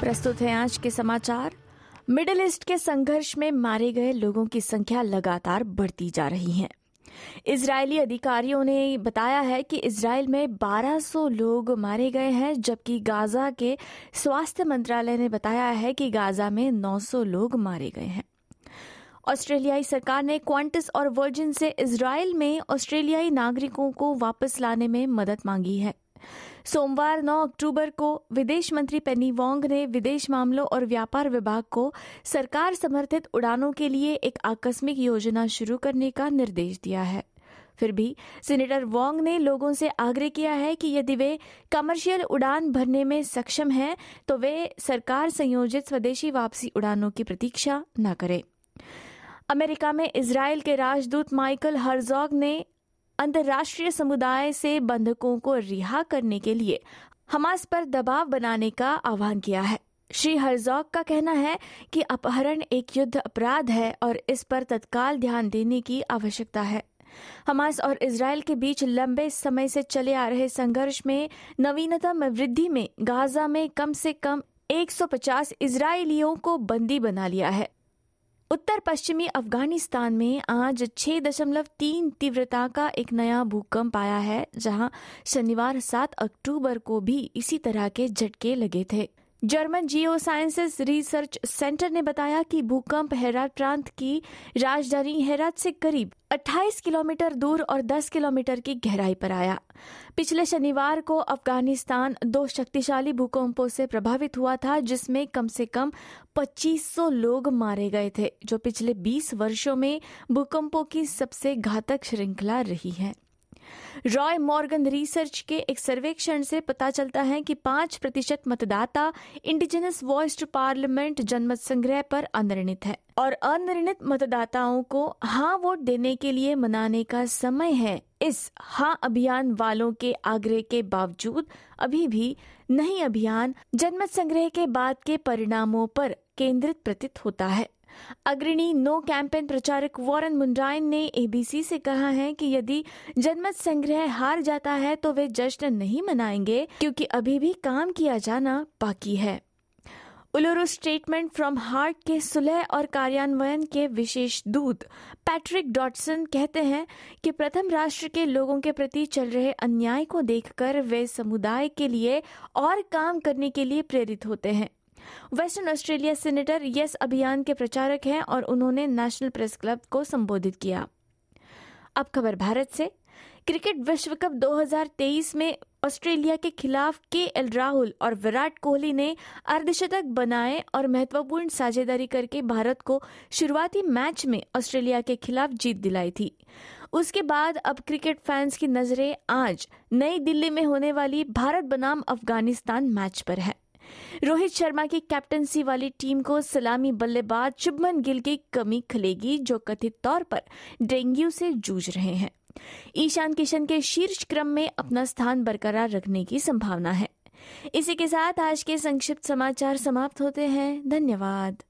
प्रस्तुत है आज के समाचार। मिडिल ईस्ट के संघर्ष में मारे गए लोगों की संख्या लगातार बढ़ती जा रही है। इजरायली अधिकारियों ने बताया है कि इजरायल में 1200 लोग मारे गए हैं, जबकि गाजा के स्वास्थ्य मंत्रालय ने बताया है कि गाजा में 900 लोग मारे गए हैं। ऑस्ट्रेलियाई सरकार ने क्वांटस और वर्जिन से इजरायल में ऑस्ट्रेलियाई नागरिकों को वापस लाने में मदद मांगी है। सोमवार 9 अक्टूबर को विदेश मंत्री पेनी वोंग ने विदेश मामलों और व्यापार विभाग को सरकार समर्थित उड़ानों के लिए एक आकस्मिक योजना शुरू करने का निर्देश दिया है। फिर भी सीनेटर वोंग ने लोगों से आग्रह किया है कि यदि वे कमर्शियल उड़ान भरने में सक्षम हैं तो वे सरकार संयोजित स्वदेशी वापसी उड़ानों की प्रतीक्षा न करें। अमेरिका में इजरायल के राजदूत माइकल हर्जॉग ने अंतर्राष्ट्रीय समुदाय से बंधकों को रिहा करने के लिए हमास पर दबाव बनाने का आह्वान किया है। श्री हर्जॉग का कहना है कि अपहरण एक युद्ध अपराध है और इस पर तत्काल ध्यान देने की आवश्यकता है। हमास और इजरायल के बीच लंबे समय से चले आ रहे संघर्ष में नवीनतम वृद्धि में गाजा में कम से कम 150 इजरायलियों को बंदी बना लिया है। उत्तर पश्चिमी अफगानिस्तान में आज 6.3 तीव्रता का एक नया भूकंप आया है, जहां शनिवार 7 अक्टूबर को भी इसी तरह के झटके लगे थे। जर्मन जियो साइंसेस रिसर्च सेंटर ने बताया कि भूकंप हेरात प्रांत की राजधानी हेरात से करीब 28 किलोमीटर दूर और 10 किलोमीटर की गहराई पर आया। पिछले शनिवार को अफगानिस्तान 2 शक्तिशाली भूकंपों से प्रभावित हुआ था, जिसमें कम से कम 2500 लोग मारे गए थे, जो पिछले 20 वर्षों में भूकंपों की सबसे घातक श्रृंखला रही है। रॉय मॉर्गन रिसर्च के एक सर्वेक्षण से पता चलता है कि 5% मतदाता इंडिजिनस वॉइस्ड पार्लियामेंट जनमत संग्रह पर अनिर्णित है और अनिर्णित मतदाताओं को हाँ वोट देने के लिए मनाने का समय है। इस हाँ अभियान वालों के आग्रह के बावजूद अभी भी नहीं अभियान जनमत संग्रह के बाद के परिणामों पर केंद्रित प्रतीत होता है। अग्रणी नो कैंपेन प्रचारक वॉरेन मुंडाइन ने एबीसी से कहा है कि यदि जनमत संग्रह हार जाता है तो वे जश्न नहीं मनाएंगे, क्योंकि अभी भी काम किया जाना बाकी है। उलुरु स्टेटमेंट फ्रॉम हार्ट के सुलह और कार्यान्वयन के विशेष दूत पैट्रिक डॉटसन कहते हैं कि प्रथम राष्ट्र के लोगों के प्रति चल रहे अन्याय को देखकर वे समुदाय के लिए और काम करने के लिए प्रेरित होते हैं। वेस्टर्न ऑस्ट्रेलिया सीनेटर यस अभियान के प्रचारक हैं और उन्होंने नेशनल प्रेस क्लब को संबोधित किया। अब खबर भारत से। क्रिकेट विश्व कप 2023 में ऑस्ट्रेलिया के खिलाफ KL राहुल और विराट कोहली ने अर्धशतक बनाए और महत्वपूर्ण साझेदारी करके भारत को शुरुआती मैच में ऑस्ट्रेलिया के खिलाफ जीत दिलाई थी। उसके बाद अब क्रिकेट फैंस की नजरें आज नई दिल्ली में होने वाली भारत बनाम अफगानिस्तान मैच पर है। रोहित शर्मा की कैप्टनसी वाली टीम को सलामी बल्लेबाज शुभमन गिल की कमी खलेगी, जो कथित तौर पर डेंगू से जूझ रहे हैं। ईशान किशन के शीर्ष क्रम में अपना स्थान बरकरार रखने की संभावना है। इसी के साथ आज के संक्षिप्त समाचार समाप्त होते हैं। धन्यवाद।